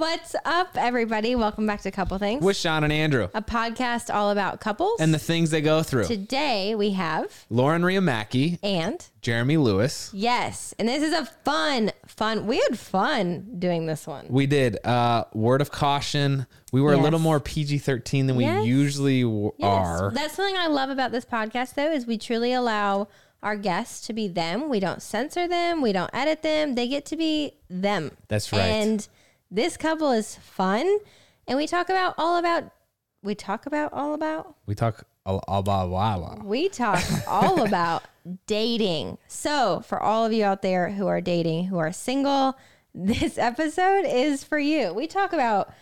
What's up, everybody? Welcome back to Couple Things. With Sean and Andrew. A podcast all about couples. And the things they go through. Today we have... Lauren Riihimaki. And... Jeremy Lewis. Yes. And this is a fun... We had fun doing this one. We did. Word of caution. We were a little more PG-13 than we usually are. That's something I love about this podcast, though, is we truly allow... our guests to be them. We don't censor them. We don't edit them. They get to be them. That's right. And this couple is fun. And we talk about all about. We talk about all about. We talk all about. We talk all about dating. So for all of you out there who are dating, who are single, this episode is for you. We talk about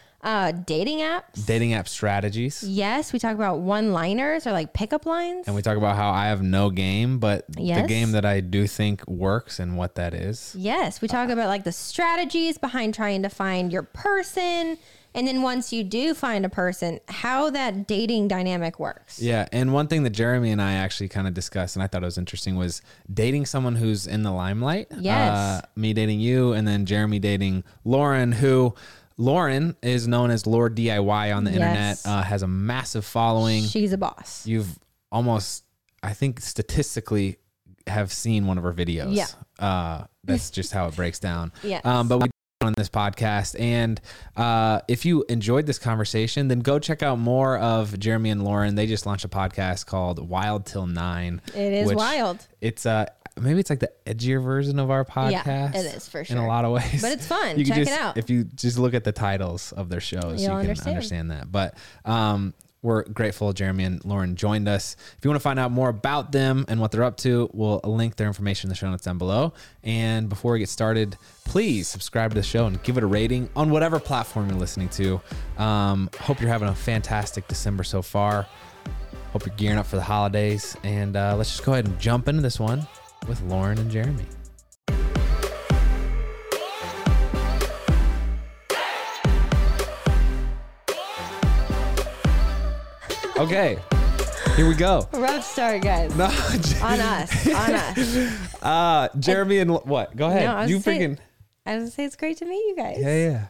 dating apps. Dating app strategies. Yes, we talk about one-liners or like pickup lines. And we talk about how I have no game, but the game that I do think works and what that is. Yes, we talk about like the strategies behind trying to find your person. And then once you do find a person, how that dating dynamic works. Yeah, and one thing that Jeremy and I actually kind of discussed, and I thought it was interesting, was dating someone who's in the limelight. Yes. Me dating you, and then Jeremy dating Lauren, who... Lauren is known as Lord DIY on the internet, has a massive following. She's a boss. You've almost, I think statistically, have seen one of her videos. Yeah. That's just how it breaks down. Yes. But we on this podcast. And if you enjoyed this conversation, then go check out more of Jeremy and Lauren. They just launched a podcast called Wild Till 9. It is wild. It's maybe it's like the edgier version of our podcast. Yeah, it is for sure. In a lot of ways. But it's fun. Check it out. If you just look at the titles of their shows, you can understand that. But we're grateful Jeremy and Lauren joined us. If you want to find out more about them and what they're up to, we'll link their information in the show notes down below. And before we get started, please subscribe to the show and give it a rating on whatever platform you're listening to. Hope you're having a fantastic December so far. Hope you're gearing up for the holidays. And let's just go ahead and jump into this one with Lauren and Jeremy. Okay, here we go. Rough start, guys. No, on us. Jeremy and what? Go ahead. No, I was gonna say it's great to meet you guys. Yeah.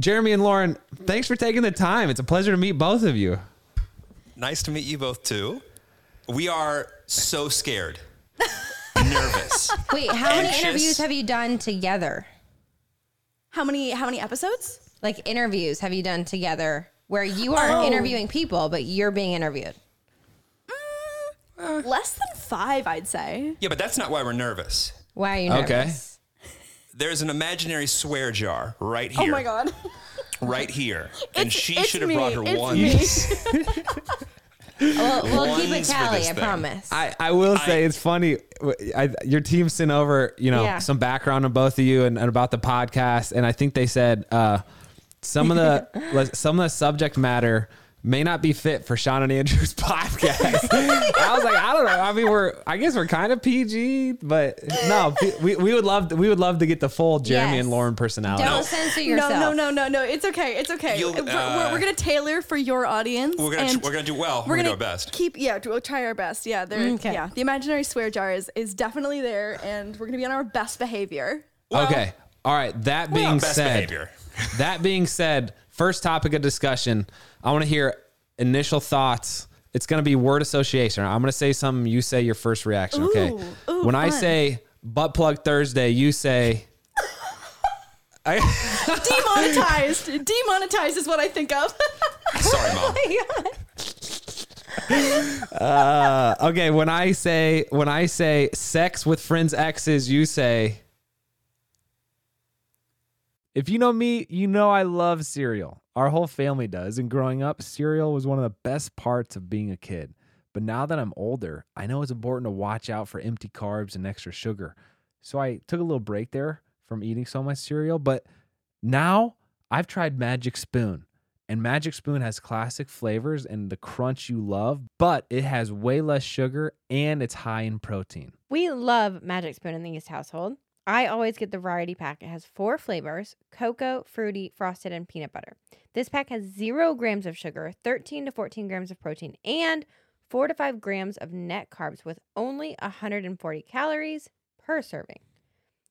Jeremy and Lauren, thanks for taking the time. It's a pleasure to meet both of you. Nice to meet you both too. We are so scared. Nervous. Wait, how many interviews have you done together? How many episodes? Like interviews have you done together where you aren't interviewing people, but you're being interviewed? Less than 5, I'd say. Yeah, but that's not why we're nervous. Why are you nervous? Okay. There's an imaginary swear jar right here. Oh my God. Right here. And she should have brought her ones. We'll keep a tally, I promise. I will say it's funny. Your team sent over, some background on both of you and about the podcast. And I think they said some of the subject matter may not be fit for Sean and Andrew's podcast. I was like, I don't know. I mean, I guess we're kind of PG, but no, we would love to get the full Jeremy and Lauren personality. Don't censor yourself. No. It's okay. It's okay. We're gonna tailor for your audience. We're gonna do well. We're gonna do our best. We'll try our best. Yeah. The imaginary swear jar is definitely there, and we're gonna be on our best behavior. Well, okay. All right. That being said, first topic of discussion. I want to hear initial thoughts. It's going to be word association. I'm going to say something. You say your first reaction. Okay. When I say butt plug Thursday, you say. Demonetized. Demonetized is what I think of. Sorry, Mom. Oh my God. Okay. When I say sex with friends' exes, you say. If you know me, you know I love cereal. Our whole family does, and growing up, cereal was one of the best parts of being a kid. But now that I'm older, I know it's important to watch out for empty carbs and extra sugar. So I took a little break there from eating so much cereal, but now I've tried Magic Spoon. And Magic Spoon has classic flavors and the crunch you love, but it has way less sugar and it's high in protein. We love Magic Spoon in the East household. I always get the variety pack. It has 4 flavors, cocoa, fruity, frosted, and peanut butter. This pack has 0 grams of sugar, 13 to 14 grams of protein, and 4 to 5 grams of net carbs with only 140 calories per serving.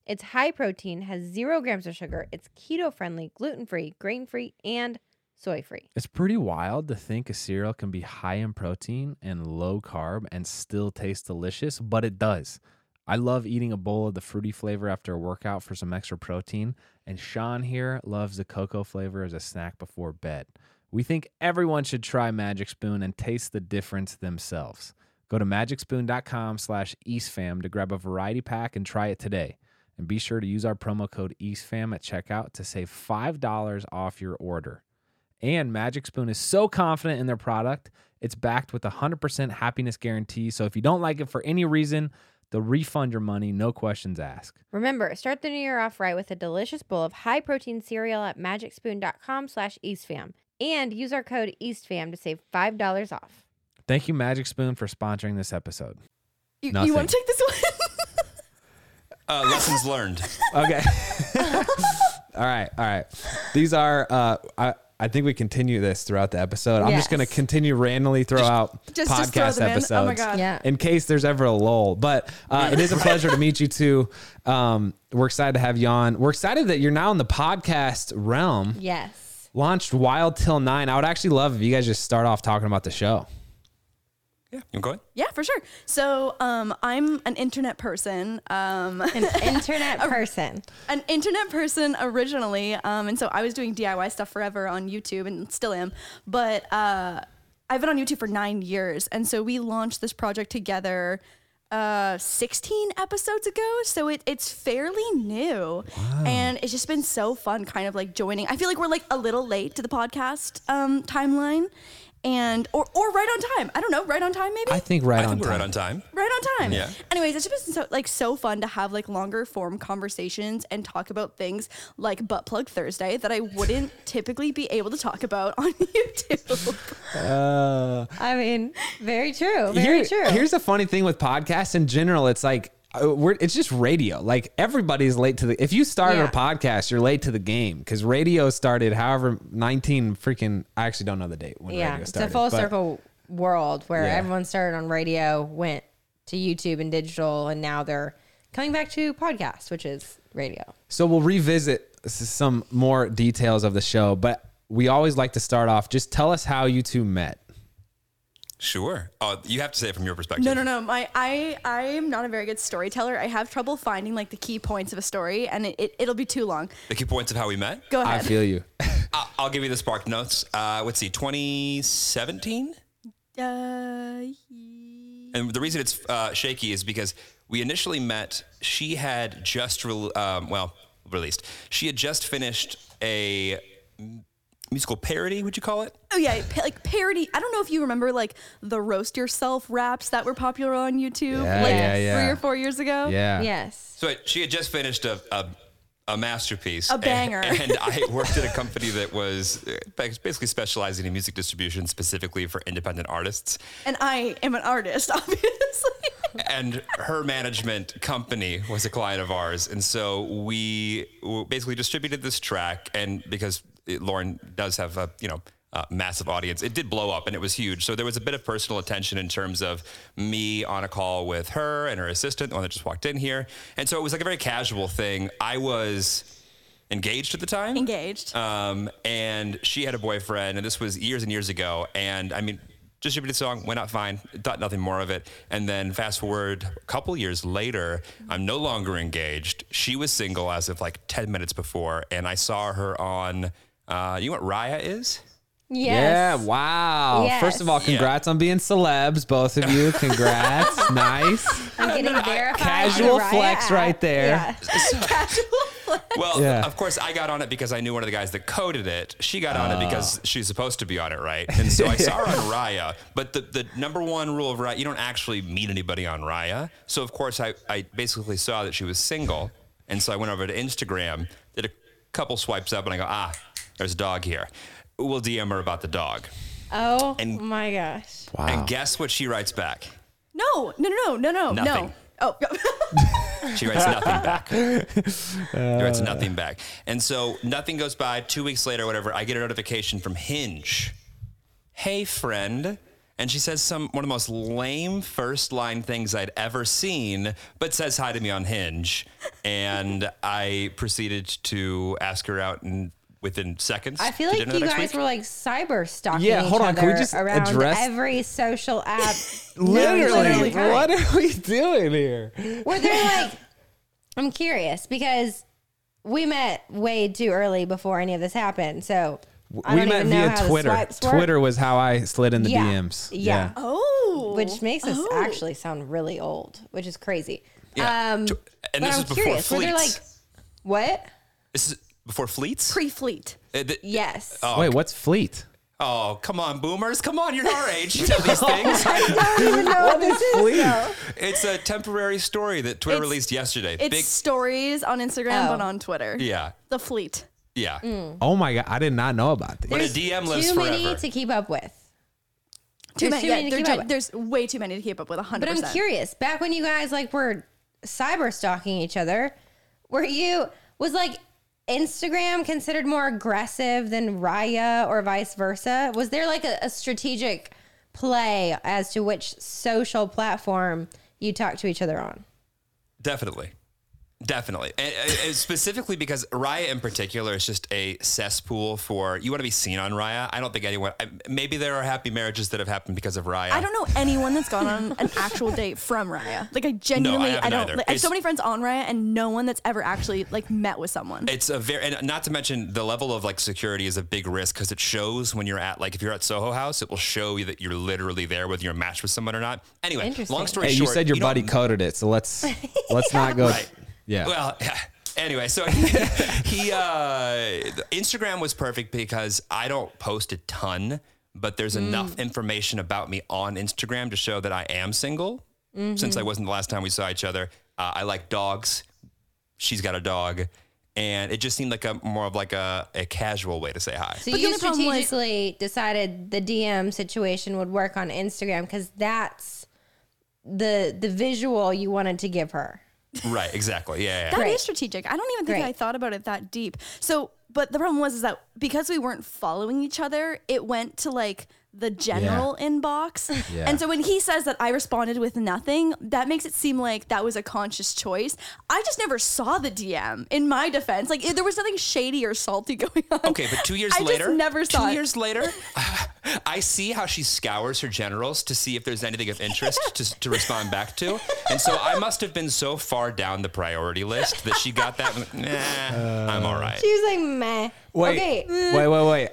It's high protein, has 0 grams of sugar. It's keto-friendly, gluten-free, grain-free, and soy-free. It's pretty wild to think a cereal can be high in protein and low carb and still taste delicious, but it does. I love eating a bowl of the fruity flavor after a workout for some extra protein, and Sean here loves the cocoa flavor as a snack before bed. We think everyone should try Magic Spoon and taste the difference themselves. Go to magicspoon.com/EastFam to grab a variety pack and try it today. And be sure to use our promo code EastFam at checkout to save $5 off your order. And Magic Spoon is so confident in their product, it's backed with a 100% happiness guarantee. So if you don't like it for any reason, they'll refund your money, no questions asked. Remember, start the new year off right with a delicious bowl of high-protein cereal at magicspoon.com/EastFam. And use our code EastFam to save $5 off. Thank you, Magic Spoon, for sponsoring this episode. You want to take this one? Lessons learned. Okay. All right. These are... I think we continue this throughout the episode. Yes. I'm just going to continue randomly throw out podcast episodes. Oh my God. Yeah. In case there's ever a lull. But it is a pleasure to meet you two. We're excited to have you on. We're excited that you're now in the podcast realm. Yes. Launched Wild Till 9. I would actually love if you guys just start off talking about the show. Yeah, you going? Yeah, for sure. So I'm an internet person. An internet person originally. And so I was doing DIY stuff forever on YouTube and still am. But I've been on YouTube for 9 years. And so we launched this project together 16 episodes ago. So it's fairly new. Wow. And it's just been so fun kind of like joining. I feel like we're like a little late to the podcast timeline. And or right on time. I don't know. Right on time, maybe. I think we're right on time. Yeah. Anyways, it's just been so fun to have like longer form conversations and talk about things like Butt Plug Thursday that I wouldn't typically be able to talk about on YouTube. I mean, very true. Very true. Here's the funny thing with podcasts in general. It's like it's just radio. Like everybody's late to the. If you started a podcast, you're late to the game because radio started. However, 19 freaking. I actually don't know the date when radio started. It's a full circle world where everyone started on radio, went to YouTube and digital, and now they're coming back to podcast, which is radio. So we'll revisit some more details of the show, but we always like to start off. Just tell us how you two met. Sure. You have to say it from your perspective. No. I am not a very good storyteller. I have trouble finding like the key points of a story, and it'll be too long. The key points of how we met? Go ahead. I feel you. I'll give you the spark notes. 2017? And the reason it's shaky is because we initially met. She had just released. She had just finished a... musical parody, would you call it? Oh, yeah. Like parody. I don't know if you remember like the Roast Yourself raps that were popular on YouTube 3 or 4 years ago. Yeah. Yes. So she had just finished a masterpiece. A banger. And I worked at a company that was basically specializing in music distribution specifically for independent artists. And I am an artist, obviously. And her management company was a client of ours. And so we basically distributed this track, and because Lauren does have a massive audience. It did blow up and it was huge. So there was a bit of personal attention in terms of me on a call with her and her assistant, the one that just walked in here. And so it was like a very casual thing. I was engaged at the time. And she had a boyfriend, and this was years and years ago. And I mean, distributed song, went out fine, thought nothing more of it. And then fast forward a couple years later, I'm no longer engaged. She was single as of like 10 minutes before. And I saw her on... you know what Raya is? Yes. Yeah, wow. Yes. First of all, congrats on being celebs, both of you. Congrats. Nice. I'm getting verified. Casual flex right there. Yeah. Casual flex. Well, of course, I got on it because I knew one of the guys that coded it. She got on it because she's supposed to be on it, right? And so I saw her on Raya. But the number one rule of Raya, you don't actually meet anybody on Raya. So, of course, I basically saw that she was single. And so I went over to Instagram, did a couple swipes up, and I go, there's a dog here. We'll DM her about the dog. Oh, my gosh. Wow. And guess what she writes back? No. Nothing. Oh. She writes nothing back. She writes nothing back. And so nothing goes by. 2 weeks later, whatever, I get a notification from Hinge. Hey, friend. and she says one of the most lame first line things I'd ever seen, but says hi to me on Hinge. And I proceeded to ask her out and within seconds. I feel like you guys were like cyber stalking each other can we just around every social app. Literally. What are we doing here? Were they like, I'm curious because we met way too early before any of this happened. So we met via Twitter. Twitter was how I slid in the DMs. Yeah. Oh. Which makes us actually sound really old, which is crazy. Yeah. And this is before Fleets. Were they like, what? This is before Fleets? Pre-Fleet. Yes. Oh, wait, what's Fleet? Oh, come on, boomers. Come on, you're our age. You know these things. I don't even know what this is. It's a temporary story that Twitter released yesterday. It's big stories on Instagram, but on Twitter. Yeah. The Fleet. Yeah. Mm. Oh, my God. I did not know about this. But a DM lives forever. Too many to keep up with. There's way too many to keep up with, 100%. But I'm curious. Back when you guys like were cyber stalking each other, was Instagram considered more aggressive than Raya or vice versa? Was there like a strategic play as to which social platform you talk to each other on? Definitely. And specifically because Raya in particular is just a cesspool for, you want to be seen on Raya. I don't think anyone, maybe there are happy marriages that have happened because of Raya. I don't know anyone that's gone on an actual date from Raya. Like I genuinely, I don't. Like, I have so many friends on Raya and no one that's ever actually like met with someone. It's and not to mention the level of like security is a big risk because it shows when you're at like, if you're at Soho House, it will show you that you're literally there whether you're matched with someone or not. Anyway, long story short. You said your buddy coded it. So let's not go. Right. Yeah. Well, anyway, so Instagram was perfect because I don't post a ton, but there's enough information about me on Instagram to show that I am single. Mm-hmm. Since I wasn't the last time we saw each other. I like dogs. She's got a dog. And it just seemed like a more of a casual way to say hi. So you strategically decided the DM situation would work on Instagram because that's the visual you wanted to give her. Right, exactly. Yeah. That is strategic. I don't even think I thought about it that deep. So, but the problem was that because we weren't following each other, it went to like the general inbox. Yeah. And so when he says that I responded with nothing, that makes it seem like that was a conscious choice. I just never saw the DM in my defense. Like there was nothing shady or salty going on. Okay, but 2 years later, I just never saw it. 2 years later, I see how she scours her generals to see if there's anything of interest to respond back to. And so I must have been so far down the priority list that she got that. I'm all right. She was like, meh. Wait.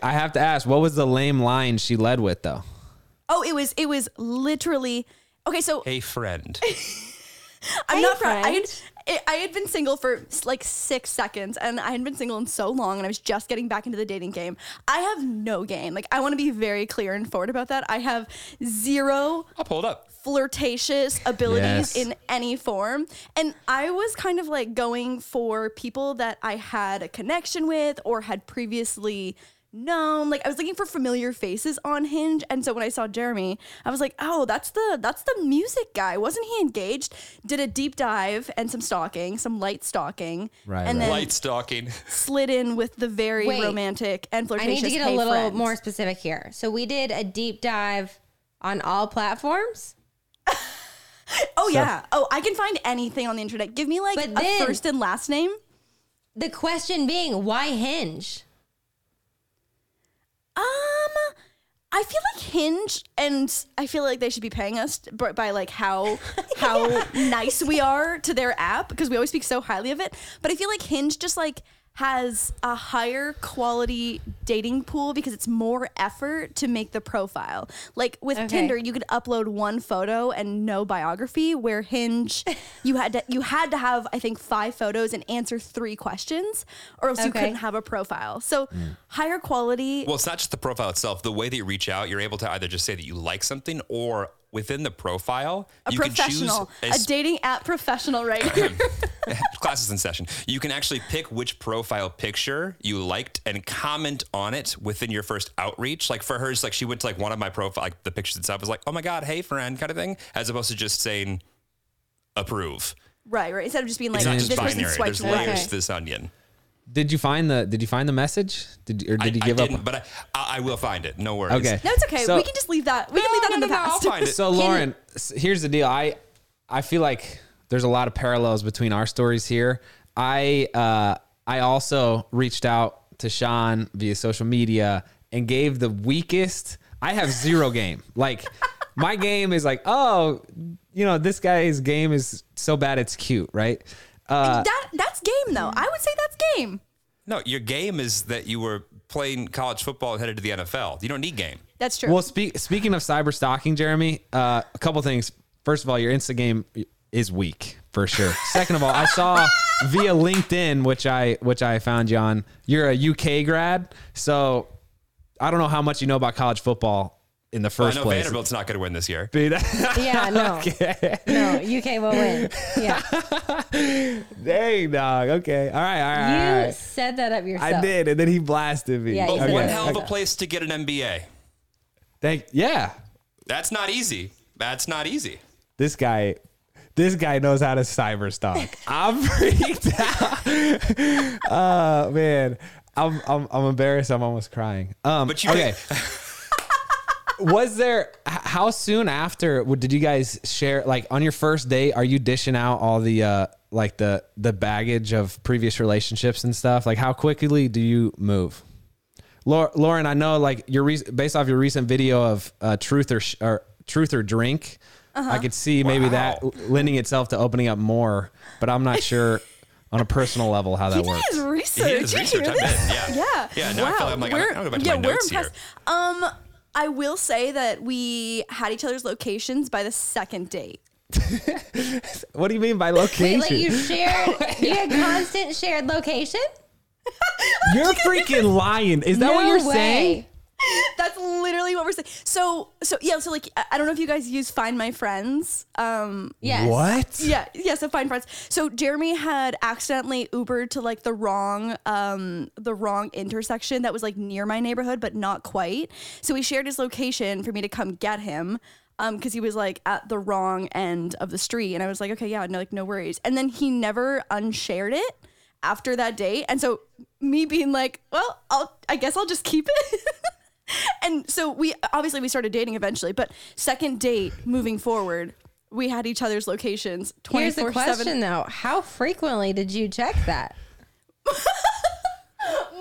I have to ask, what was the lame line she led with though? Oh, it was literally, okay. So hey friend, I had been single for like 6 seconds and I hadn't been single in so long and I was just getting back into the dating game. I have no game. Like I want to be very clear and forward about that. I have zero flirtatious abilities in any form. And I was kind of like going for people that I had a connection with or had previously known. Like I was looking for familiar faces on Hinge. And so when I saw Jeremy, I was like, oh, that's the music guy. Wasn't he engaged? Did a deep dive and some light stalking. Right. Then light stalking. Slid in with the very romantic and flirtatious. I need to get a little more specific here. So we did a deep dive on all platforms. Oh, I can find anything on the internet. Give me like a first and last name. The question being, why Hinge? I feel like Hinge, and I feel like they should be paying us by like how nice we are to their app because we always speak so highly of it. But I feel like Hinge just like has a higher quality dating pool because it's more effort to make the profile. Like with Tinder, you could upload one photo and no biography, where Hinge, you had to have, I think, 5 photos and answer 3 questions or else you couldn't have a profile. So higher quality. Well, it's not just the profile itself. The way that you reach out, you're able to either just say that you like something or within the profile, you can choose a dating app professional right here. Classes in session. You can actually pick which profile picture you liked and comment on it within your first outreach. Like for hers, like she went to like one of my profile, like the pictures itself was like, oh my God, hey friend kind of thing, as opposed to just saying approve. Right. Instead of just being like, this person swiped right. There's layers to this onion. Did you find the message? Did you give up? But I will find it. No worries. Okay. No, it's okay. So, we can just leave that. We can leave that in the past. I'll find it. So Lauren, here's the deal. I feel like there's a lot of parallels between our stories here. I also reached out to Sean via social media and gave the weakest. I have zero game. Like my game is like, oh, you know, this guy's game is so bad it's cute, right? That's game though. I would say that's game. No, your game is that you were playing college football and headed to the NFL. You don't need game. That's true. Well, speaking of cyber stalking, Jeremy, a couple things. First of all, your Insta game is weak for sure. Second of all, I saw via LinkedIn, which I found you on. You're a UK grad, so I don't know how much you know about college football. In the first place, Vanderbilt's not going to win this year. Yeah, no, okay. No, UK will win. Yeah, dang dog. Okay, all right. You said that up yourself. I did, and then he blasted me. Yeah, but one hell of a place to get an MBA. Yeah, that's not easy. This guy knows how to cyber stalk. I'm freaked out. Man, I'm embarrassed. I'm almost crying. But you okay? Was there, how soon after did you guys share, like on your first date, are you dishing out all the, like the baggage of previous relationships and stuff? Like how quickly do you move? Lauren, I know like based off your recent video of truth or drink, I could see maybe that lending itself to opening up more, but I'm not sure on a personal level how that works. He did his research. Yeah. No, wow. I don't know about my notes here. I will say that we had each other's locations by the second date. What do you mean by location? Wait, like you had constant shared location? You're freaking lying. Is that what you're saying? That's literally what we're saying. So like, I don't know if you guys use Find My Friends. Yes. What? Yeah. So Find Friends. So Jeremy had accidentally Ubered to like the wrong intersection that was like near my neighborhood, but not quite. So he shared his location for me to come get him. Cause he was like at the wrong end of the street. And I was like, okay, yeah, no, like no worries. And then he never unshared it after that date. And so me being like, well, I guess I'll just keep it. And so we started dating eventually, but second date moving forward, we had each other's locations 24/7. Here's the question though. How frequently did you check that?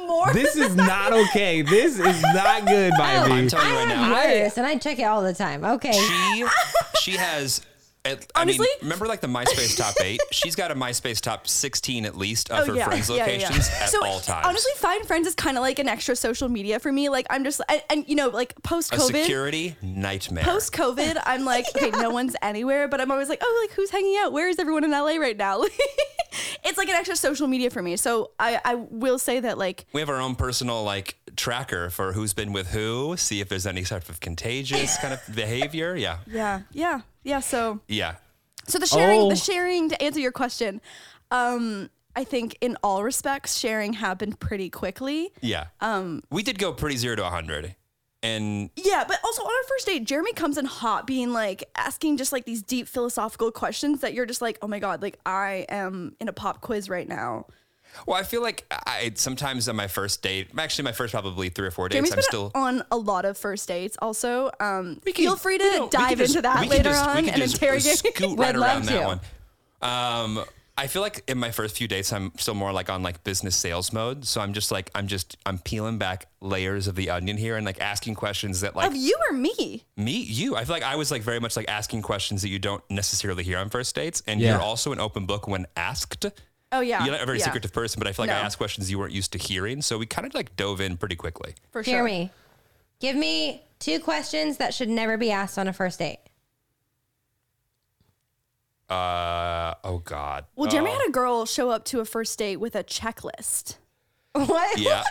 More. This is not okay. This is not good, baby. I'm telling you right now. I'm nervous and I check it all the time. Okay. She has... Honestly, remember like the MySpace top 8? She's got a MySpace top 16 at least of her friends' locations at all times. Honestly, Find Friends is kind of like an extra social media for me. Like I'm just, and you know, like post-COVID. A security nightmare. Post-COVID, I'm like, okay, no one's anywhere, but I'm always like, oh, like who's hanging out? Where is everyone in LA right now? It's like an extra social media for me. So I will say that like. We have our own personal like tracker for who's been with who, see if there's any type of contagious kind of behavior. Yeah. So the sharing to answer your question, I think in all respects, sharing happened pretty quickly. Yeah. We did go pretty 0 to 100. And yeah, but also on our first date, Jeremy comes in hot being like asking just like these deep philosophical questions that you're just like, oh my God, like I am in a pop quiz right now. Well, I feel like sometimes on my first date, actually my first probably 3 or 4 dates, Jeremy's I'm still on a lot of first dates also. Feel free to dive into that later on and interrogate. Scoot right around that one. I feel like in my first few dates, I'm still more like on like business sales mode. So I'm just like, I'm peeling back layers of the onion here and like asking questions that like. Of you or me? Me, you. I feel like I was like very much like asking questions that you don't necessarily hear on first dates. And you're also an open book when asked. Oh yeah. You're not a very secretive person, but I feel like I asked questions you weren't used to hearing. So we kind of like dove in pretty quickly. For sure. Jeremy, give me 2 questions that should never be asked on a first date. Oh God. Well, Jeremy had a girl show up to a first date with a checklist. What? Yeah.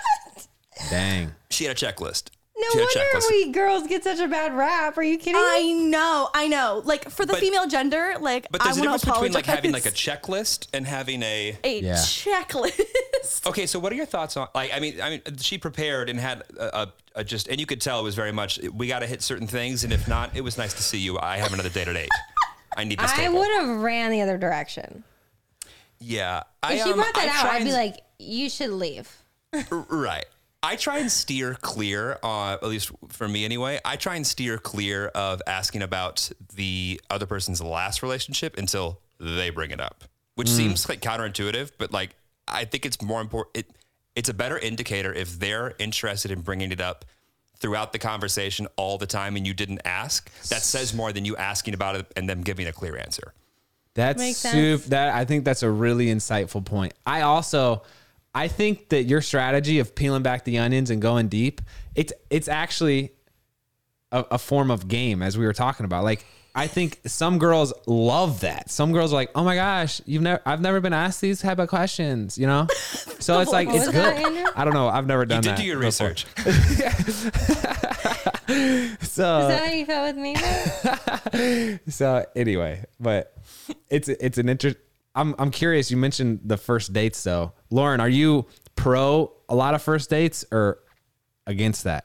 Dang. She had a checklist. No wonder we girls get such a bad rap. Are you kidding me? I know. Like for the female gender, like but there's a difference between like having like a checklist and having a checklist. Okay, so what are your thoughts on like? I mean, she prepared and had a just, and you could tell it was very much we got to hit certain things, and if not, it was nice to see you. I have another date at 8:00. I need this table. I would have ran the other direction. Yeah. If she brought that out, I'd be like, you should leave. Right. I try and steer clear, at least for me anyway, I try and steer clear of asking about the other person's last relationship until they bring it up, which seems like counterintuitive, but like, I think it's more important. It's a better indicator if they're interested in bringing it up throughout the conversation all the time and you didn't ask. That says more than you asking about it and them giving a clear answer. That's super, I think that's a really insightful point. I think that your strategy of peeling back the onions and going deep, it's actually a form of game, as we were talking about. Like, I think some girls love that. Some girls are like, "Oh my gosh, I've never been asked these type of questions," you know? So it's like, it's good. I don't know. I've never done that. You did do your research. So is that how you felt with me? So anyway, but it's an interesting. I'm curious. You mentioned the first dates though. Lauren, are you pro a lot of first dates or against that?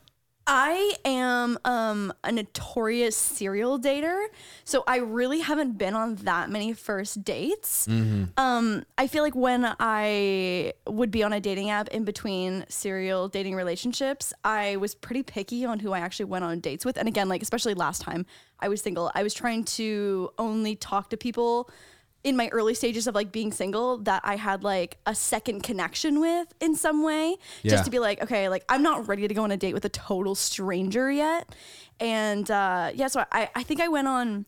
I am a notorious serial dater, so I really haven't been on that many first dates. Mm-hmm. I feel like when I would be on a dating app in between serial dating relationships, I was pretty picky on who I actually went on dates with. And again, like especially last time I was single, I was trying to only talk to people in my early stages of like being single that I had like a second connection with in some way, just to be like, okay, like I'm not ready to go on a date with a total stranger yet. And so I think I went on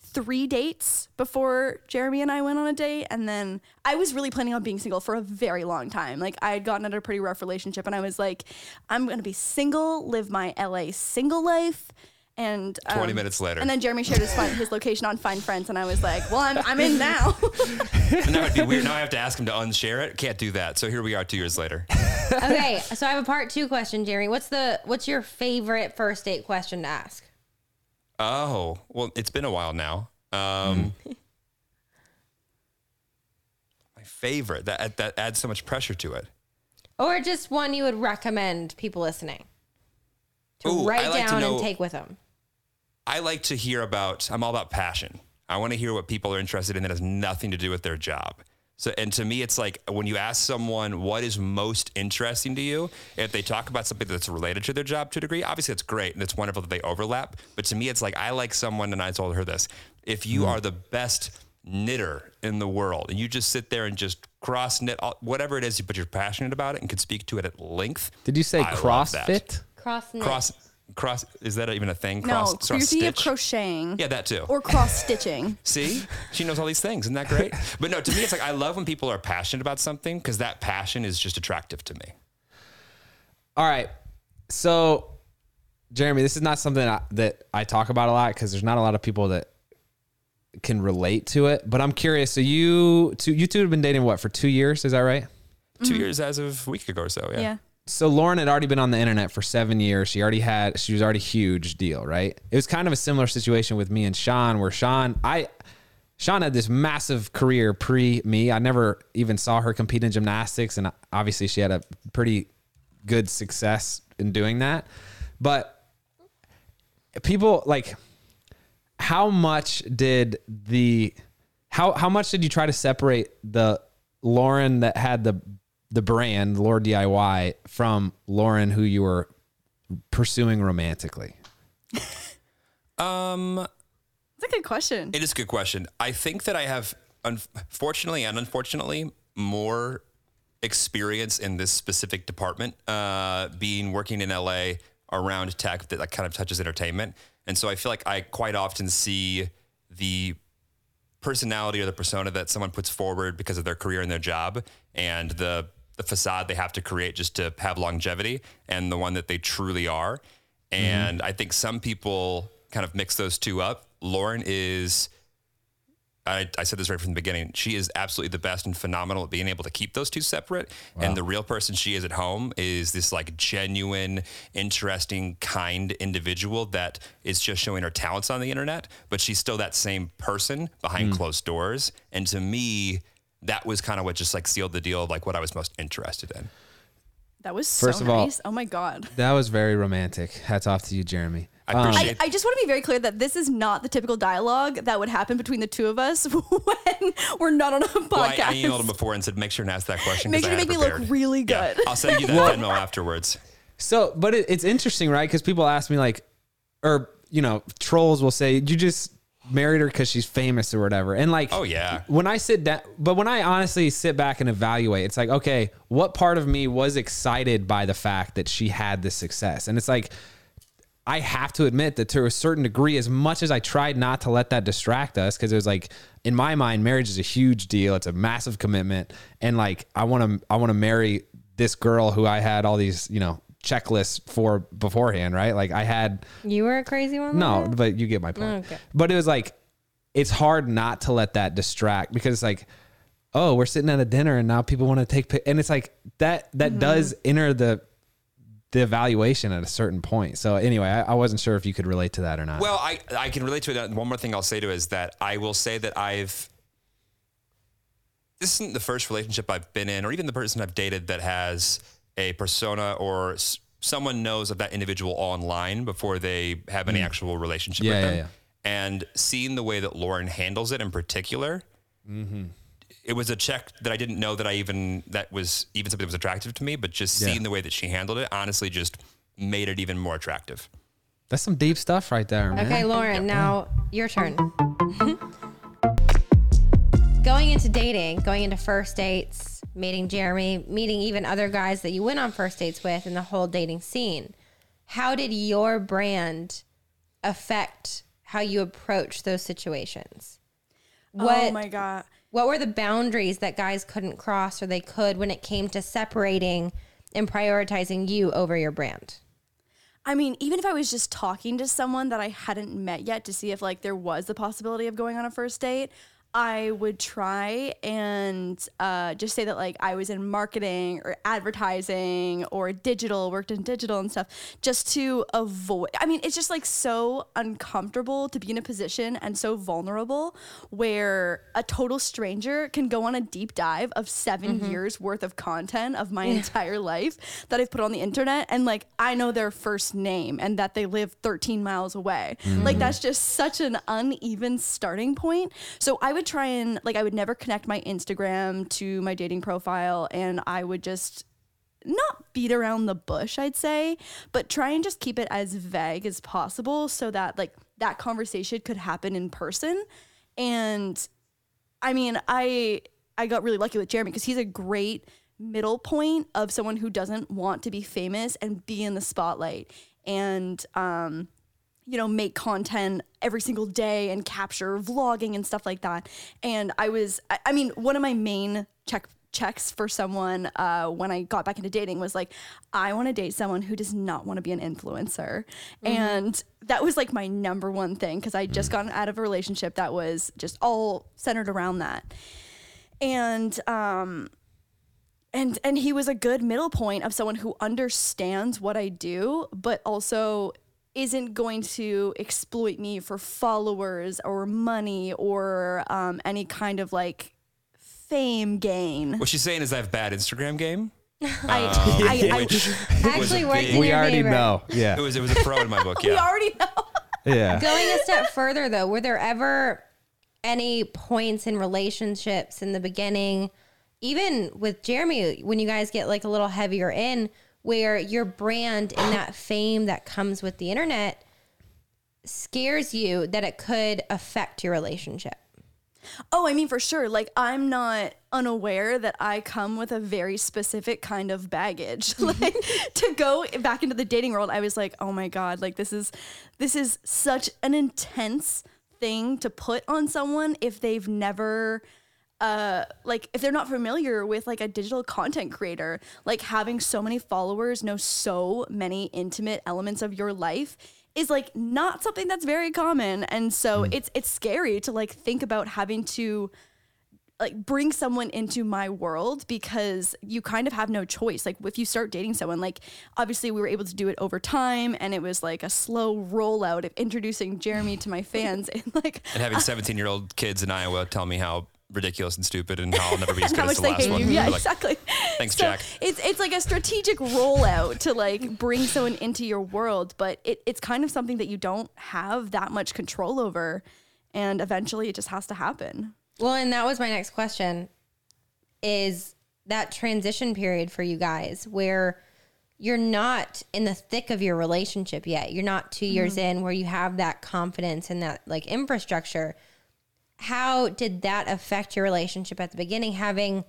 3 dates before Jeremy and I went on a date. And then I was really planning on being single for a very long time. Like I had gotten out of a pretty rough relationship and I was like, I'm going to be single, live my LA single life. And 20 minutes later. And then Jeremy shared his location on Find Friends, and I was like, well, I'm in now. Now it'd be weird. Now I have to ask him to unshare it. Can't do that. So here we are 2 years later. Okay, so I have a part 2 question, Jeremy. What's your favorite first date question to ask? Oh, well, it's been a while now. My favorite. That adds so much pressure to it. Or just one you would recommend people listening to and take with them. I like to hear about, I'm all about passion. I want to hear what people are interested in that has nothing to do with their job. So, and to me, it's like when you ask someone what is most interesting to you, if they talk about something that's related to their job to a degree, obviously it's great and it's wonderful that they overlap. But to me, it's like, I like someone, and I told her this, if you are the best knitter in the world and you just sit there and just cross knit, whatever it is, but you're passionate about it and can speak to it at length. Did you say CrossFit? Cross, is that even a thing? Cross, no, so you're thinking of crocheting. Yeah, that too. Or cross stitching. See, she knows all these things. Isn't that great? But no, to me, it's like, I love when people are passionate about something because that passion is just attractive to me. All right. So Jeremy, this is not something that I talk about a lot because there's not a lot of people that can relate to it, but I'm curious. So you two have been dating for 2 years? Is that right? 2 years as of a week ago or so. Yeah. So Lauren had already been on the internet for 7 years. She was already a huge deal, right? It was kind of a similar situation with me and Sean, where Sean had this massive career pre me. I never even saw her compete in gymnastics. And obviously she had a pretty good success in doing that. But people like, how much did you try to separate the Lauren that had the brand Lord DIY from Lauren who you were pursuing romantically? That's a good question. It is a good question. I think that I have, fortunately and unfortunately, more experience in this specific department, being working in LA around tech that like, kind of touches entertainment. And so I feel like I quite often see the personality or the persona that someone puts forward because of their career and their job, and the facade they have to create just to have longevity, and the one that they truly are. And I think some people kind of mix those two up. Lauren is, I said this right from the beginning, she is absolutely the best and phenomenal at being able to keep those two separate. Wow. And the real person she is at home is this like genuine, interesting, kind individual that is just showing her talents on the internet, but she's still that same person behind closed doors. And to me, that was kind of what just like sealed the deal of like what I was most interested in. That was so nice. Oh my God. That was very romantic. Hats off to you, Jeremy. I just want to be very clear that this is not the typical dialogue that would happen between the two of us when we're not on a podcast. Well, I emailed him before and said, make sure and ask that question. Make sure to make me look really good. Yeah, I'll send you that email afterwards. So, but it's interesting, right? Because people ask me like, or, you know, trolls will say, you just married her because she's famous or whatever. And like, oh yeah. When I sit down, but when I honestly sit back and evaluate, it's like, okay, what part of me was excited by the fact that she had this success? And it's like, I have to admit that to a certain degree, as much as I tried not to let that distract us, because it was like, in my mind, marriage is a huge deal. It's a massive commitment. And like, I want to marry this girl who I had all these, you know, checklists for beforehand, right? Like I had... You were a crazy one? No, but you get my point. Okay. But it was like, it's hard not to let that distract, because it's like, oh, we're sitting at a dinner and now people want to take... And it's like, that does enter the evaluation at a certain point. So anyway, I wasn't sure if you could relate to that or not. Well, I can relate to it. One more thing I'll say to it is that I will say that this isn't the first relationship I've been in, or even the person I've dated that has a persona or someone knows of that individual online before they have any actual relationship with them. Yeah. And seeing the way that Lauren handles it in particular, it was a check that I didn't know that was even something that was attractive to me, but just seeing the way that she handled it, honestly, just made it even more attractive. That's some deep stuff right there, man. Okay, Lauren, now your turn. Going into dating, going into first dates, meeting Jeremy, meeting even other guys that you went on first dates with, and the whole dating scene, how did your brand affect how you approach those situations? Oh my God. What were the boundaries that guys couldn't cross, or they could, when it came to separating and prioritizing you over your brand? I mean, even if I was just talking to someone that I hadn't met yet to see if like there was the possibility of going on a first date, I would try and just say that like I was in marketing or advertising or digital, worked in digital and stuff, just to avoid. I mean, it's just like so uncomfortable to be in a position and so vulnerable where a total stranger can go on a deep dive of 7 years worth of content of my entire life that I've put on the internet. And like, I know their first name and that they live 13 miles away. Like, that's just such an uneven starting point. So I would try and like, I would never connect my Instagram to my dating profile, and I would just not beat around the bush, I'd say, but try and just keep it as vague as possible so that like that conversation could happen in person. And I mean, I got really lucky with Jeremy because he's a great middle point of someone who doesn't want to be famous and be in the spotlight and, you know, make content every single day and capture vlogging and stuff like that. And I mean, one of my main checks for someone when I got back into dating was like, I want to date someone who does not want to be an influencer. And that was like my number one thing, because I just gotten out of a relationship that was just all centered around that. And he was a good middle point of someone who understands what I do, but also isn't going to exploit me for followers or money or any kind of like fame gain. What she's saying is I have bad Instagram game. I actually worked in your We already favorite. Know. Yeah. It was a pro in my book. Yeah. We already know. Yeah. Going a step further though, were there ever any points in relationships in the beginning, even with Jeremy, when you guys get like a little heavier in, where your brand and that fame that comes with the internet scares you that it could affect your relationship? Oh, I mean, for sure. Like, I'm not unaware that I come with a very specific kind of baggage. Like, to go back into the dating world, I was like, oh my God, like this is such an intense thing to put on someone if they've never, like if they're not familiar with like a digital content creator, like having so many followers, know so many intimate elements of your life is like not something that's very common. And so it's scary to like think about having to like bring someone into my world, because you kind of have no choice. Like if you start dating someone, like obviously we were able to do it over time, and it was like a slow rollout of introducing Jeremy to my fans and like and having 17-year-old kids in Iowa tell me how ridiculous and stupid and how I'll never be as good as the last one. Yeah, like, exactly. Thanks, so Jack. It's like a strategic rollout to like bring someone into your world, but it's kind of something that you don't have that much control over, and eventually it just has to happen. Well, and that was my next question, is that transition period for you guys where you're not in the thick of your relationship yet. You're not 2 years in where you have that confidence and that like infrastructure. How did that affect your relationship at the beginning, having,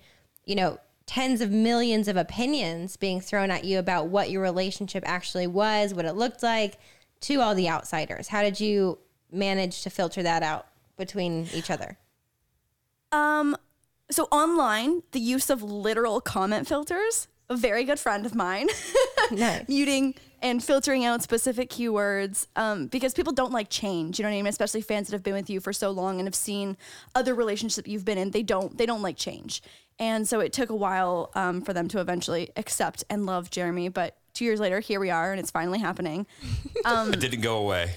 you know, tens of millions of opinions being thrown at you about what your relationship actually was, what it looked like, to all the outsiders? How did you manage to filter that out between each other? So online, the use of literal comment filters, a very good friend of mine, nice. Muting and filtering out specific keywords, because people don't like change, you know what I mean? Especially fans that have been with you for so long and have seen other relationships you've been in, they don't like change. And so it took a while for them to eventually accept and love Jeremy, but 2 years later, here we are, and it's finally happening. It didn't go away.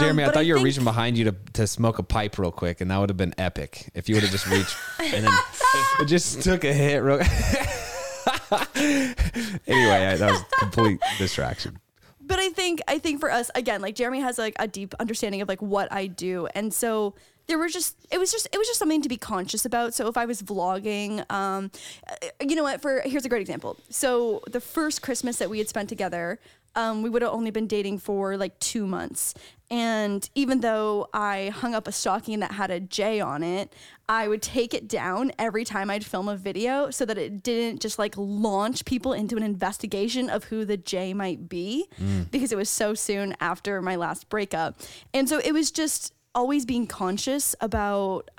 Jeremy, I thought you were reaching behind you to smoke a pipe real quick, and that would have been epic if you would have just reached and then it just took a hit real Anyway, that was complete distraction. But I think for us, again, like Jeremy has like a deep understanding of like what I do. And so it was just something to be conscious about. So if I was vlogging, you know what, here's a great example. So the first Christmas that we had spent together, we would have only been dating for like 2 months. And even though I hung up a stocking that had a J on it, I would take it down every time I'd film a video so that it didn't just like launch people into an investigation of who the J might be, because it was so soon after my last breakup. And so it was just always being conscious about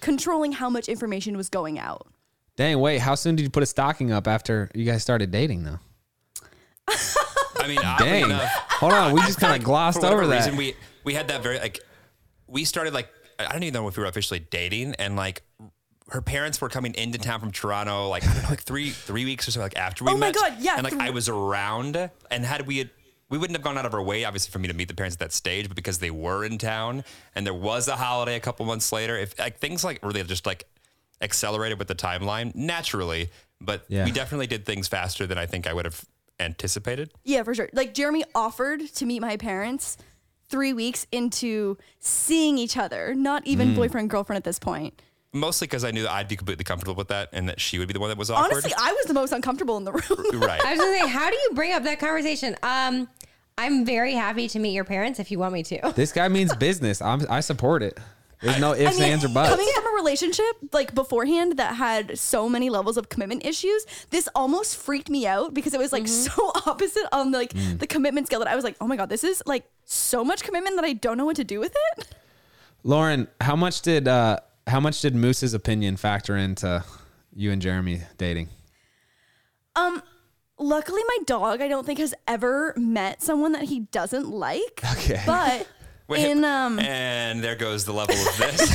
controlling how much information was going out. Dang, wait, how soon did you put a stocking up after you guys started dating though? I mean, dang. Enough, hold on. We just kind of glossed over that. Reason, we had that very, like, we started, like, I don't even know if we were officially dating. And, like, her parents were coming into town from Toronto, like, I don't know, like three weeks or so, like, after we met. Oh, my God, yeah. And, like, I was around. And we wouldn't have gone out of our way, obviously, for me to meet the parents at that stage, but because they were in town and there was a holiday a couple months later, if, like, things, like, really just, like, accelerated with the timeline naturally. But we definitely did things faster than I think I would have anticipated. Yeah, for sure. Like Jeremy offered to meet my parents 3 weeks into seeing each other, not even boyfriend, girlfriend at this point. Mostly because I knew that I'd be completely comfortable with that and that she would be the one that was awkward. Honestly, I was the most uncomfortable in the room. Right. I was going to say, how do you bring up that conversation? I'm very happy to meet your parents if you want me to. This guy means business. I support it. There's no ifs, ands, or buts. Coming from a relationship, like, beforehand that had so many levels of commitment issues, this almost freaked me out because it was, like, so opposite on, like, the commitment scale that I was like, oh, my God, this is, like, so much commitment that I don't know what to do with it. Lauren, how much did Moose's opinion factor into you and Jeremy dating? Luckily, my dog, I don't think, has ever met someone that he doesn't like. Okay. But... Wait, and there goes the level of this.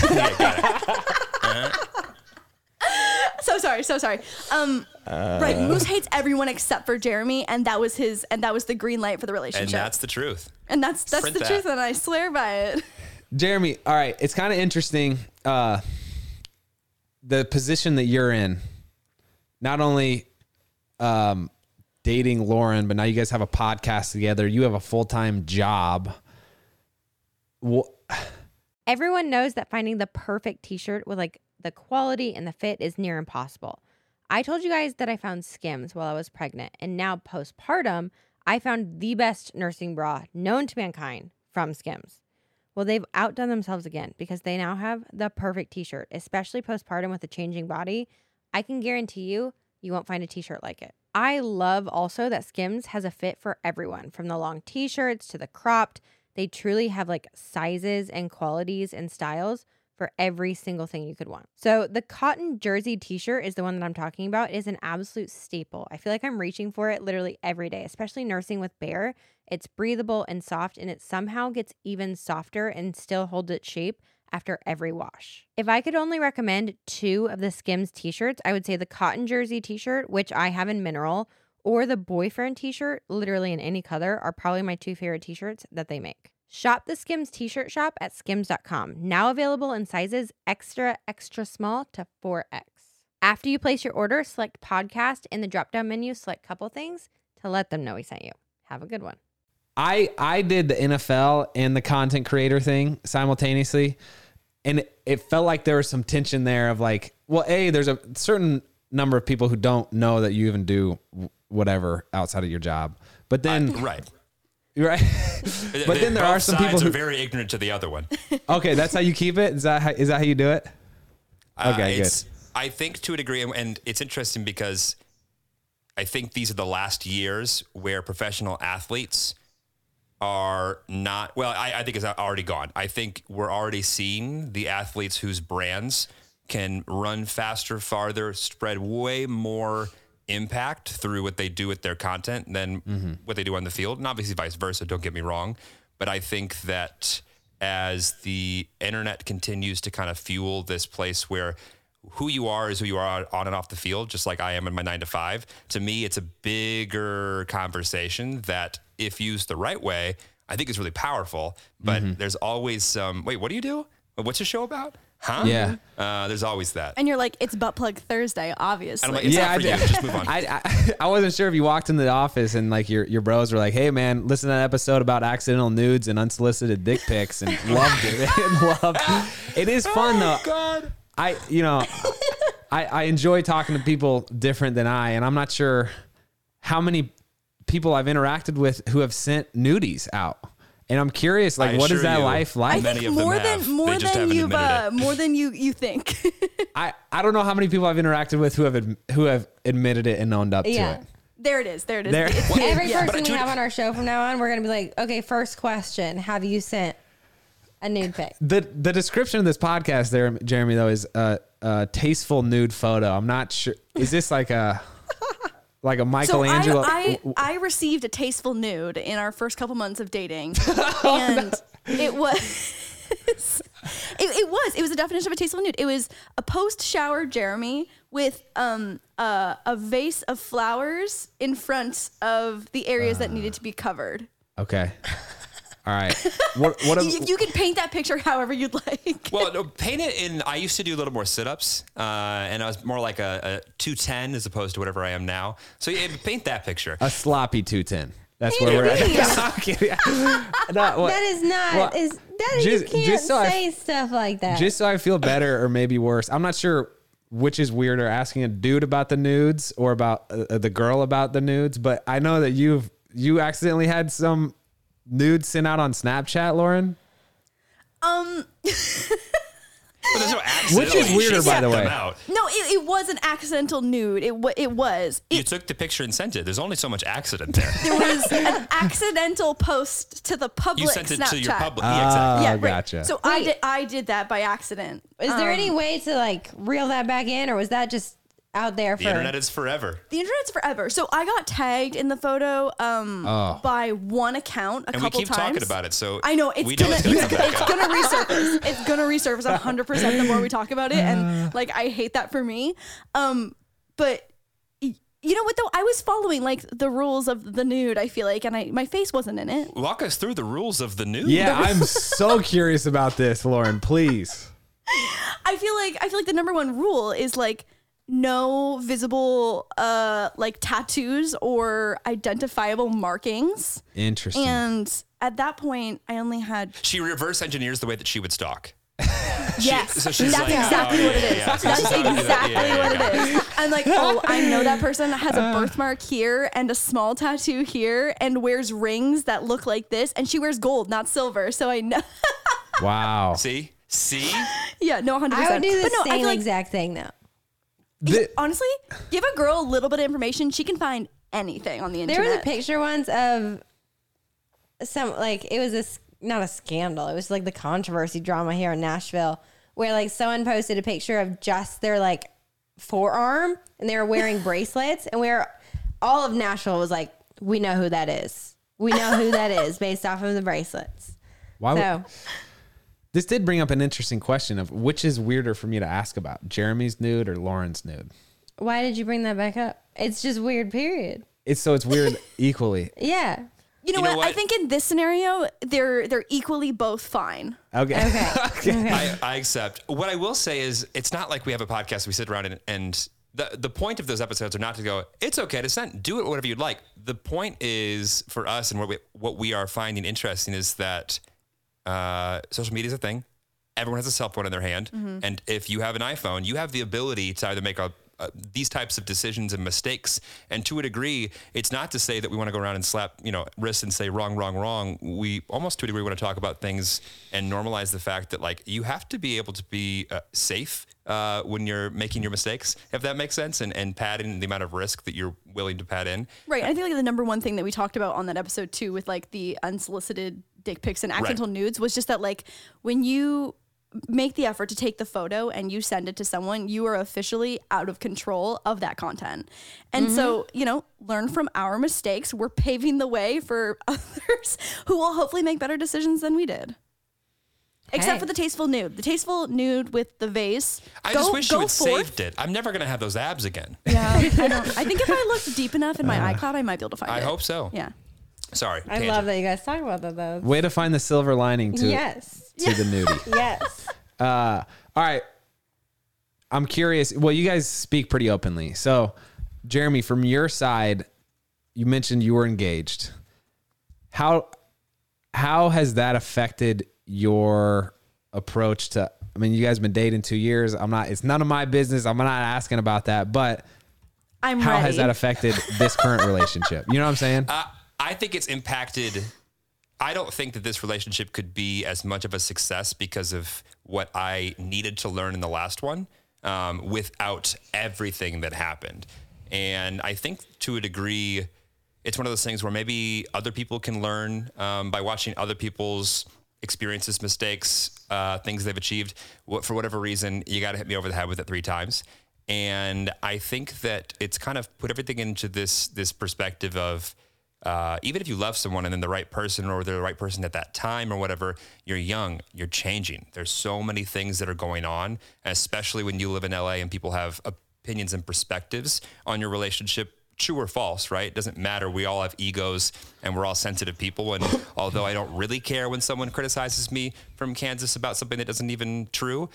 So sorry. Right, Moose hates everyone except for Jeremy, and that was the green light for the relationship. And that's the truth. And that's the truth, and I swear by it. Jeremy, all right, it's kind of interesting the position that you're in. Not only dating Lauren, but now you guys have a podcast together. You have a full-time job. Everyone knows that finding the perfect t-shirt with like the quality and the fit is near impossible. I told you guys that I found Skims while I was pregnant, and now postpartum, I found the best nursing bra known to mankind from Skims. Well, they've outdone themselves again because they now have the perfect t-shirt, especially postpartum with a changing body. I can guarantee you, you won't find a t-shirt like it. I love also that Skims has a fit for everyone, from the long t-shirts to the cropped. They truly have like sizes and qualities and styles for every single thing you could want. So the cotton jersey t-shirt is the one that I'm talking about. It is an absolute staple. I feel like I'm reaching for it literally every day, especially nursing with Bear. It's breathable and soft, and it somehow gets even softer and still holds its shape after every wash. If I could only recommend two of the Skims t-shirts, I would say the cotton jersey t-shirt, which I have in mineral, or the boyfriend t-shirt, literally in any color, are probably my two favorite t-shirts that they make. Shop the Skims t-shirt shop at skims.com. Now available in sizes extra, extra small to 4X. After you place your order, select podcast. In the drop-down menu, select Couple Things to let them know we sent you. Have a good one. I did the NFL and the content creator thing simultaneously, and it felt like there was some tension there of like, well, A, there's a certain number of people who don't know that you even do whatever outside of your job. But then... Right. But then there are some people who are very ignorant to the other one. Okay. That's how you keep it. Is that how you do it? Okay. Good. I think to a degree, and it's interesting because I think these are the last years where professional athletes are not, well, I think it's already gone. I think we're already seeing the athletes whose brands can run faster, farther, spread way more impact through what they do with their content than what they do on the field, and obviously vice versa, don't get me wrong. But I think that as the internet continues to kind of fuel this place where who you are is who you are on and off the field, just like I am in my 9 to 5, to me, it's a bigger conversation that if used the right way, I think is really powerful, but there's always some, wait, what do you do? What's your show about? Huh? Yeah. There's always that. And you're like, it's butt plug Thursday, obviously. And I'm like, it's not for you. Just move on. I wasn't sure if you walked into the office and like your bros were like, hey man, listen to that episode about accidental nudes and unsolicited dick pics, and loved it. It is fun though. God. I enjoy talking to people different than I, and I'm not sure how many people I've interacted with who have sent nudies out. And I'm curious, like, what is that life like? I think more than you think. I don't know how many people I've interacted with who have admitted it and owned up to it. There it is. Every person we have on our show from now on, we're going to be like, okay, first question, have you sent a nude pic? The description of this podcast there, Jeremy, though, is a tasteful nude photo. I'm not sure. Is this like a... like a Michelangelo. So I received a tasteful nude in our first couple months of dating. And it was a definition of a tasteful nude. It was a post-shower Jeremy with a vase of flowers in front of the areas that needed to be covered. Okay. All right. What you can paint that picture however you'd like. Well, no, paint it in. I used to do a little more sit-ups, and I was more like a 210 as opposed to whatever I am now. So yeah, paint that picture. A sloppy 210. That's where we're at. You can't say stuff like that. Just so I feel better or maybe worse. I'm not sure which is weirder, asking a dude about the nudes or about the girl about the nudes. But I know that you accidentally had some nudes sent out on Snapchat, Lauren? Well, which is weirder, by the way. No, it was an accidental nude. It was. You took the picture and sent it. There's only so much accident there. There was an accidental post to the public. You sent it Snapchat. To your public. Yeah, exactly. Gotcha. Right. So I did that by accident. Is there any way to like reel that back in, or was that just out there? The internet is forever. So I got tagged in the photo by one account a couple times. And we keep talking about it, so I know it's gonna resurface. It's gonna resurface 100% the more we talk about it, and like I hate that for me. But you know what though? I was following like the rules of the nude. I feel like, and my face wasn't in it. Walk us through the rules of the nude. Yeah, I'm so curious about this, Lauren. Please. I feel like the number one rule is like, no visible like tattoos or identifiable markings. Interesting. And at that point, I only had... She reverse engineers the way that she would stalk. Yes. That's exactly what it is. I'm like, oh, I know that person has a birthmark here and a small tattoo here and wears rings that look like this. And she wears gold, not silver. So I know... Wow. See? Yeah, no, 100%. I would do the same exact thing, though. Honestly, give a girl a little bit of information. She can find anything on the internet. There was a picture once of some, like, it was not a scandal. It was like the controversy drama here in Nashville where, like, someone posted a picture of just their, like, forearm and they were wearing bracelets. And all of Nashville was like, we know who that is. We know who that is based off of the bracelets. Wow. This did bring up an interesting question of which is weirder for me to ask about, Jeremy's nude or Lauren's nude. Why did you bring that back up? It's just weird, period. It's weird equally. Yeah. You know what? I think in this scenario, they're equally both fine. Okay. Okay. I accept. What I will say is it's not like we have a podcast. We sit around and the point of those episodes are not to go, it's okay to send, do it whatever you'd like. The point is for us and what we are finding interesting is that social media is a thing. Everyone has a cell phone in their hand. Mm-hmm. And if you have an iPhone, you have the ability to either make these types of decisions and mistakes. And to a degree, it's not to say that we want to go around and slap, wrists and say wrong. We almost to a degree want to talk about things and normalize the fact that like you have to be able to be safe when you're making your mistakes, if that makes sense, and pad in the amount of risk that you're willing to pad in. Right. I think like the number one thing that we talked about on that episode too, with like the unsolicited dick pics and accidental nudes was just that like when you make the effort to take the photo and you send it to someone, you are officially out of control of that content. And so, learn from our mistakes. We're paving the way for others who will hopefully make better decisions than we did. Except for the tasteful nude. The tasteful nude with the vase. I just wish you had saved it. I'm never going to have those abs again. Yeah. I think if I looked deep enough in my iCloud, I might be able to find it. I hope so. Yeah. Sorry. I love that you guys talk about that though. Way to find the silver lining to the nudie. Yes. All right. I'm curious. Well, you guys speak pretty openly. So Jeremy, from your side, you mentioned you were engaged. How has that affected your approach to, I mean, you guys have been dating 2 years. It's none of my business. I'm not asking about that, but how has that affected this current relationship? You know what I'm saying? I think it's impacted. I don't think that this relationship could be as much of a success because of what I needed to learn in the last one without everything that happened. And I think to a degree, it's one of those things where maybe other people can learn by watching other people's experiences, mistakes, things they've achieved. For whatever reason, you got to hit me over the head with it 3 times. And I think that it's kind of put everything into this perspective of, even if you love someone and then the right person or they're the right person at that time or whatever, you're young, you're changing. There's so many things that are going on, especially when you live in LA and people have opinions and perspectives on your relationship, true or false, right? It doesn't matter. We all have egos and we're all sensitive people. And although I don't really care when someone criticizes me from Kansas about something that isn't even true,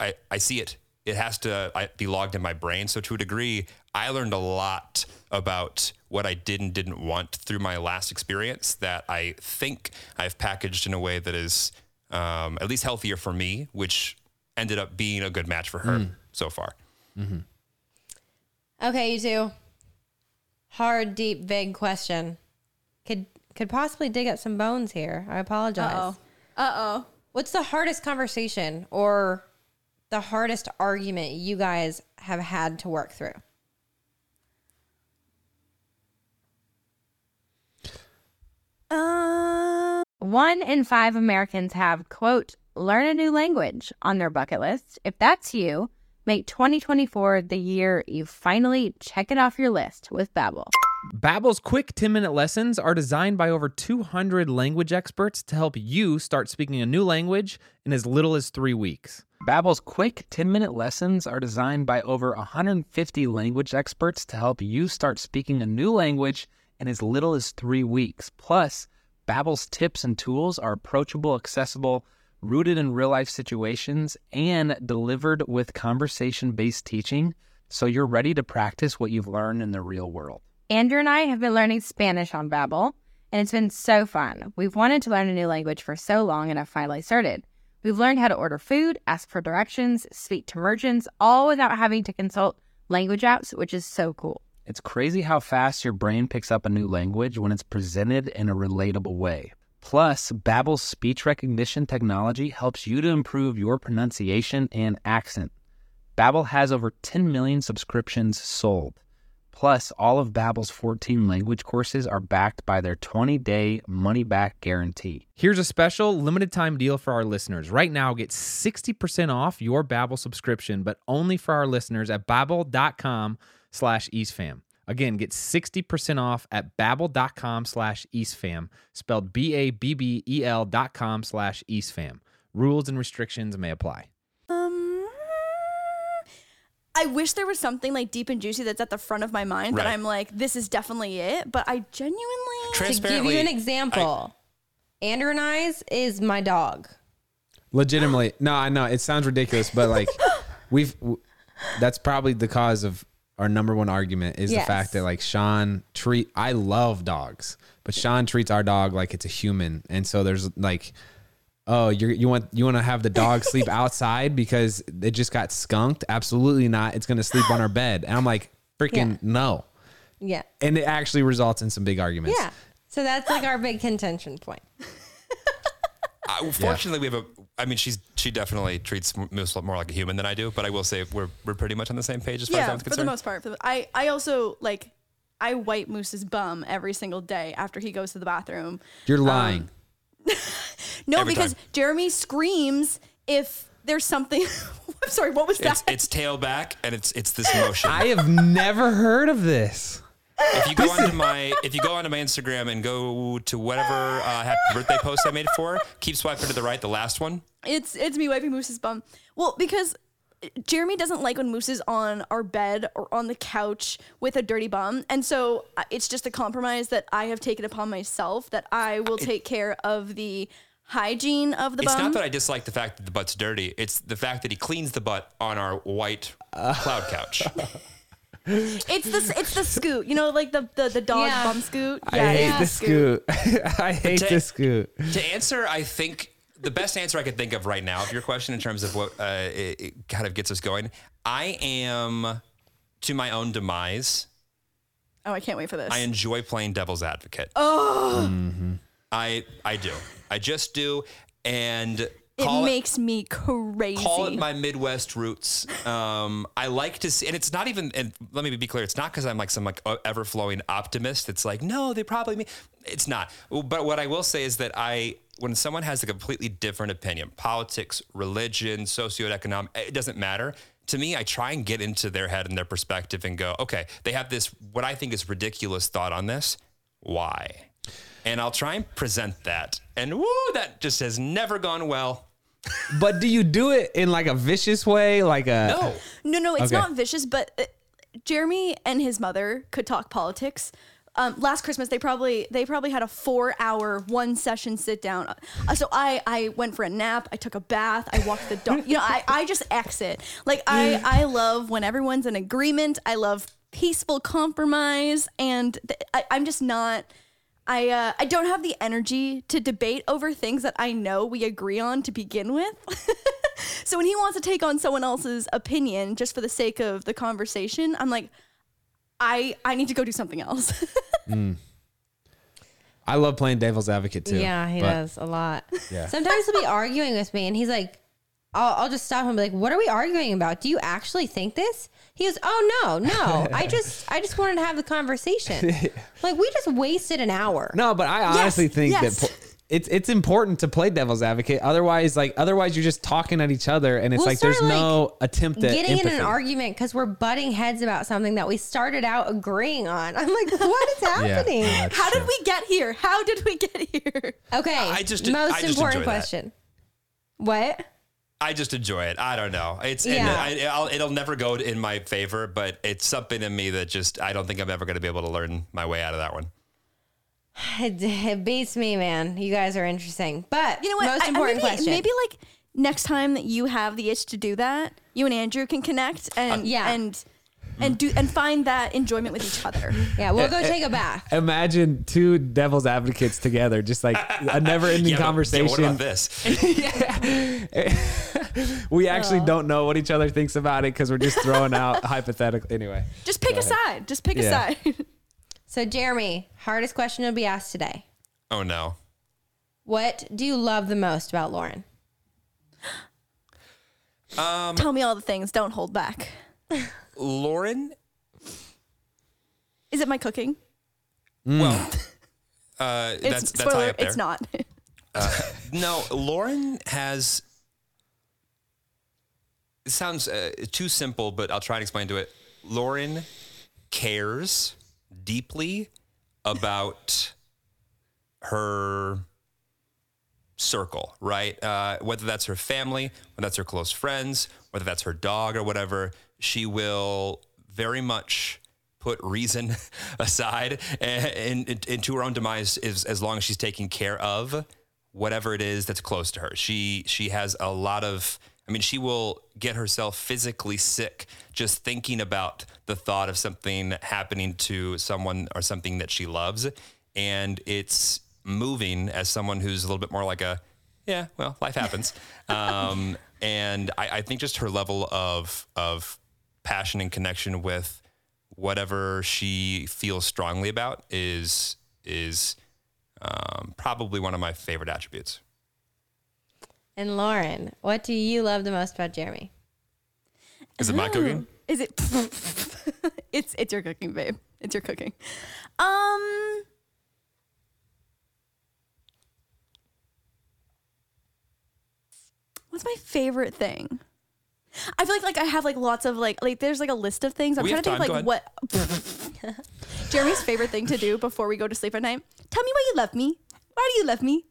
I see it. It has to be logged in my brain. So to a degree, I learned a lot about what I did and didn't want through my last experience that I think I've packaged in a way that is at least healthier for me, which ended up being a good match for her so far. Mm-hmm. Okay, you two. Hard, deep, vague question. Could possibly dig up some bones here. I apologize. Uh-oh. What's the hardest conversation or the hardest argument you guys have had to work through? One in 5 Americans have, quote, learn a new language on their bucket list. If that's you, make 2024 the year you finally check it off your list with Babbel. Babbel's quick 10-minute lessons are designed by over 200 language experts to help you start speaking a new language in as little as 3 weeks. Babbel's quick 10-minute lessons are designed by over 150 language experts to help you start speaking a new language in as little as 3 weeks. Plus, Babbel's tips and tools are approachable, accessible, rooted in real-life situations, and delivered with conversation-based teaching, so you're ready to practice what you've learned in the real world. Andrew and I have been learning Spanish on Babbel, and it's been so fun. We've wanted to learn a new language for so long, and I finally started. We've learned how to order food, ask for directions, speak to merchants, all without having to consult language apps, which is so cool. It's crazy how fast your brain picks up a new language when it's presented in a relatable way. Plus, Babbel's speech recognition technology helps you to improve your pronunciation and accent. Babbel has over 10 million subscriptions sold. Plus, all of Babbel's 14 language courses are backed by their 20-day money-back guarantee. Here's a special limited-time deal for our listeners. Right now, get 60% off your Babbel subscription, but only for our listeners at babbel.com/eastfam. Again, get 60% off at babbel.com/eastfam, spelled babbel.com/eastfam. Rules and restrictions may apply. I wish there was something like deep and juicy that's at the front of my mind that I'm like, this is definitely it. But I genuinely... To give you an example, Andrew and I's is my dog. Legitimately. No, I know. It sounds ridiculous, but like that's probably the cause of our number one argument is the fact that like I love dogs, but Sean treats our dog like it's a human. And so there's like... Oh, you want to have the dog sleep outside because it just got skunked? Absolutely not. It's going to sleep on our bed. And I'm like, freaking no. Yeah. And it actually results in some big arguments. Yeah. So that's like our big contention point. Fortunately, we have she definitely treats Moose more like a human than I do. But I will say we're pretty much on the same page as far as I'm concerned. Yeah, for the most part. I also like, I wipe Moose's bum every single day after he goes to the bathroom. You're lying. No, every because time. Jeremy screams if there's something. I'm sorry, what was that? It's tail back and it's this motion. I have never heard of this. If you go onto my Instagram and go to whatever happy birthday post I made for, keep swiping to the right, the last one. It's me wiping Moose's bum. Well, because Jeremy doesn't like when Moose is on our bed or on the couch with a dirty bum. And so it's just a compromise that I have taken upon myself that I will take care of the hygiene of the bum. It's not that I dislike the fact that the butt's dirty. It's the fact that he cleans the butt on our white cloud couch. It's the scoot, you know, like the dog bum scoot. I hate the scoot. To answer, I think... The best answer I could think of right now, if your question in terms of what it kind of gets us going, I am to my own demise. Oh, I can't wait for this. I enjoy playing devil's advocate. Oh, I do. I just do. And it makes me crazy. Call it my Midwest roots. I like to see, and it's not even, and let me be clear. It's not because I'm like some like ever flowing optimist. It's like, no, they probably mean, it's not. But what I will say is that when someone has a completely different opinion, politics, religion, socioeconomic, it doesn't matter. To me, I try and get into their head and their perspective and go, okay, they have this, what I think is ridiculous thought on this. Why? And I'll try and present that. And that just has never gone well. But do you do it in like a vicious way? Like a... No, it's not vicious, but Jeremy and his mother could talk politics. Last Christmas, they probably had a 4-hour one session sit down. So I went for a nap. I took a bath. I walked the dog. You know, I just exit. Like I love when everyone's in agreement. I love peaceful compromise. And I'm just not, I don't have the energy to debate over things that I know we agree on to begin with. So when he wants to take on someone else's opinion, just for the sake of the conversation, I'm like, I need to go do something else. I love playing devil's advocate too. Yeah, he does a lot. Yeah. Sometimes he'll be arguing with me and he's like, I'll just stop him and be like, what are we arguing about? Do you actually think this? He goes, oh no. I just wanted to have the conversation. Like we just wasted an hour. No, but I honestly think that it's important to play devil's advocate. Otherwise you're just talking at each other and it's there's no attempt at getting empathy. In an argument because we're butting heads about something that we started out agreeing on. I'm like, what is happening? Yeah, how did we get here? How did we get here? Okay. Most important question. That. What? I just enjoy it. I don't know. It'll never go in my favor, but it's something in me that just, I don't think I'm ever going to be able to learn my way out of that one. It beats me, man. You guys are interesting. But you know what? Most important question. Maybe like next time that you have the itch to do that, you and Andrew can connect and find that enjoyment with each other. Yeah, we'll go take a bath. Imagine two devil's advocates together, just like a never-ending conversation. What about this? We actually don't know what each other thinks about it because we're just throwing out hypothetical. Anyway, just pick a side. Just pick a side. So, Jeremy, hardest question to be asked today. Oh, no. What do you love the most about Lauren? Tell me all the things. Don't hold back. Lauren? Is it my cooking? Well, that's high up there. It's not. No, Lauren has... It sounds too simple, but I'll try and explain to it. Lauren cares deeply about her circle, right? Whether that's her family, whether that's her close friends, whether that's her dog or whatever, she will very much put reason aside and to her own demise as long as she's taking care of whatever it is that's close to her. She has a lot of... I mean, she will get herself physically sick just thinking about the thought of something happening to someone or something that she loves. And it's moving as someone who's a little bit more like a, yeah, well, life happens. And I think just her level of passion and connection with whatever she feels strongly about is probably one of my favorite attributes. And Lauren, what do you love the most about Jeremy? Is it my cooking? Is it? It's your cooking, babe. It's your cooking. What's my favorite thing? I feel like I have like lots of like there's like a list of things. I'm trying to think of like what Jeremy's favorite thing to do before we go to sleep at night. Tell me why you love me. Why do you love me?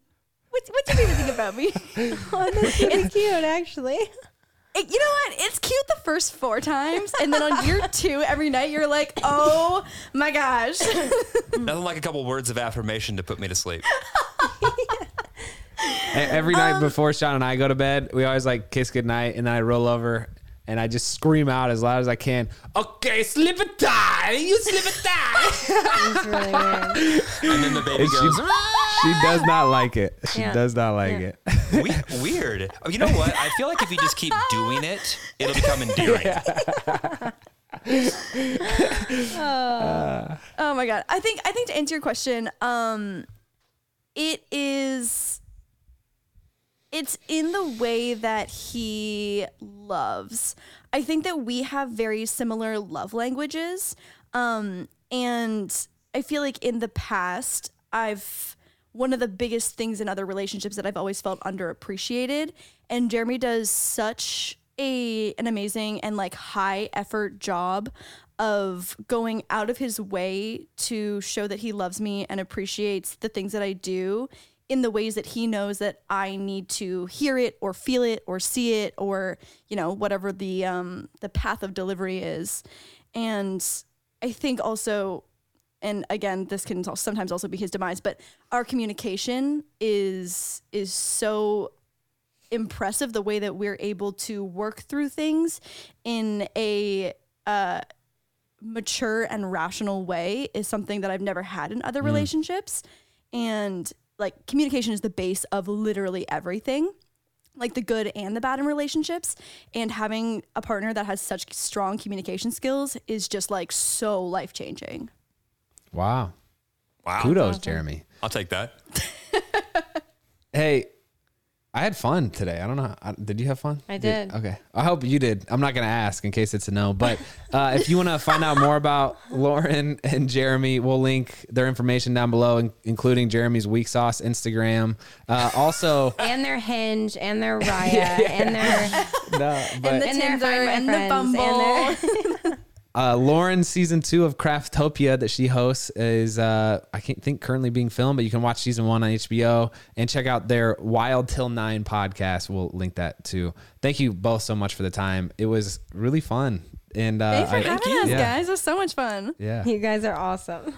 What's your favorite thing about me? Oh, that's really cute, actually. You know what? It's cute the first 4 times, and then on year 2, every night, you're like, oh, my gosh. Nothing like a couple words of affirmation to put me to sleep. Every night before Sean and I go to bed, we always, like, kiss goodnight, and then I roll over, and I just scream out as loud as I can, okay, slip a tie, you slip a tie. Really weird. And then the baby goes, she does not like it. She does not like it. Weird. Oh, you know what? I feel like if you just keep doing it, it'll become endearing. Yeah. Oh my God. I think to answer your question, it's in the way that he loves. I think that we have very similar love languages. And I feel like in the past, one of the biggest things in other relationships that I've always felt underappreciated. And Jeremy does such an amazing and like high effort job of going out of his way to show that he loves me and appreciates the things that I do in the ways that he knows that I need to hear it or feel it or see it or, you know, whatever the path of delivery is. And I think also, and again, this can sometimes also be his demise, but our communication is so impressive the way that we're able to work through things in a mature and rational way is something that I've never had in other relationships. And like communication is the base of literally everything, like the good and the bad in relationships, and having a partner that has such strong communication skills is just like so life-changing. Wow. Kudos, Jeremy. I'll take that. Hey, I had fun today. I don't know. Did you have fun? I did. Okay. I hope you did. I'm not going to ask in case it's a no. But if you want to find out more about Lauren and Jeremy, we'll link their information down below, including Jeremy's Weak Sauce Instagram. Also. And their Hinge and their Raya and their. No, but, and the Tinder and the Bumble. Lauren's season 2 of Craftopia that she hosts is, I can't think currently being filmed, but you can watch season 1 on HBO and check out their Wild Till 9 podcast. We'll link that too. Thank you both so much for the time. It was really fun. And thanks for having us, guys. It was so much fun. Yeah. You guys are awesome.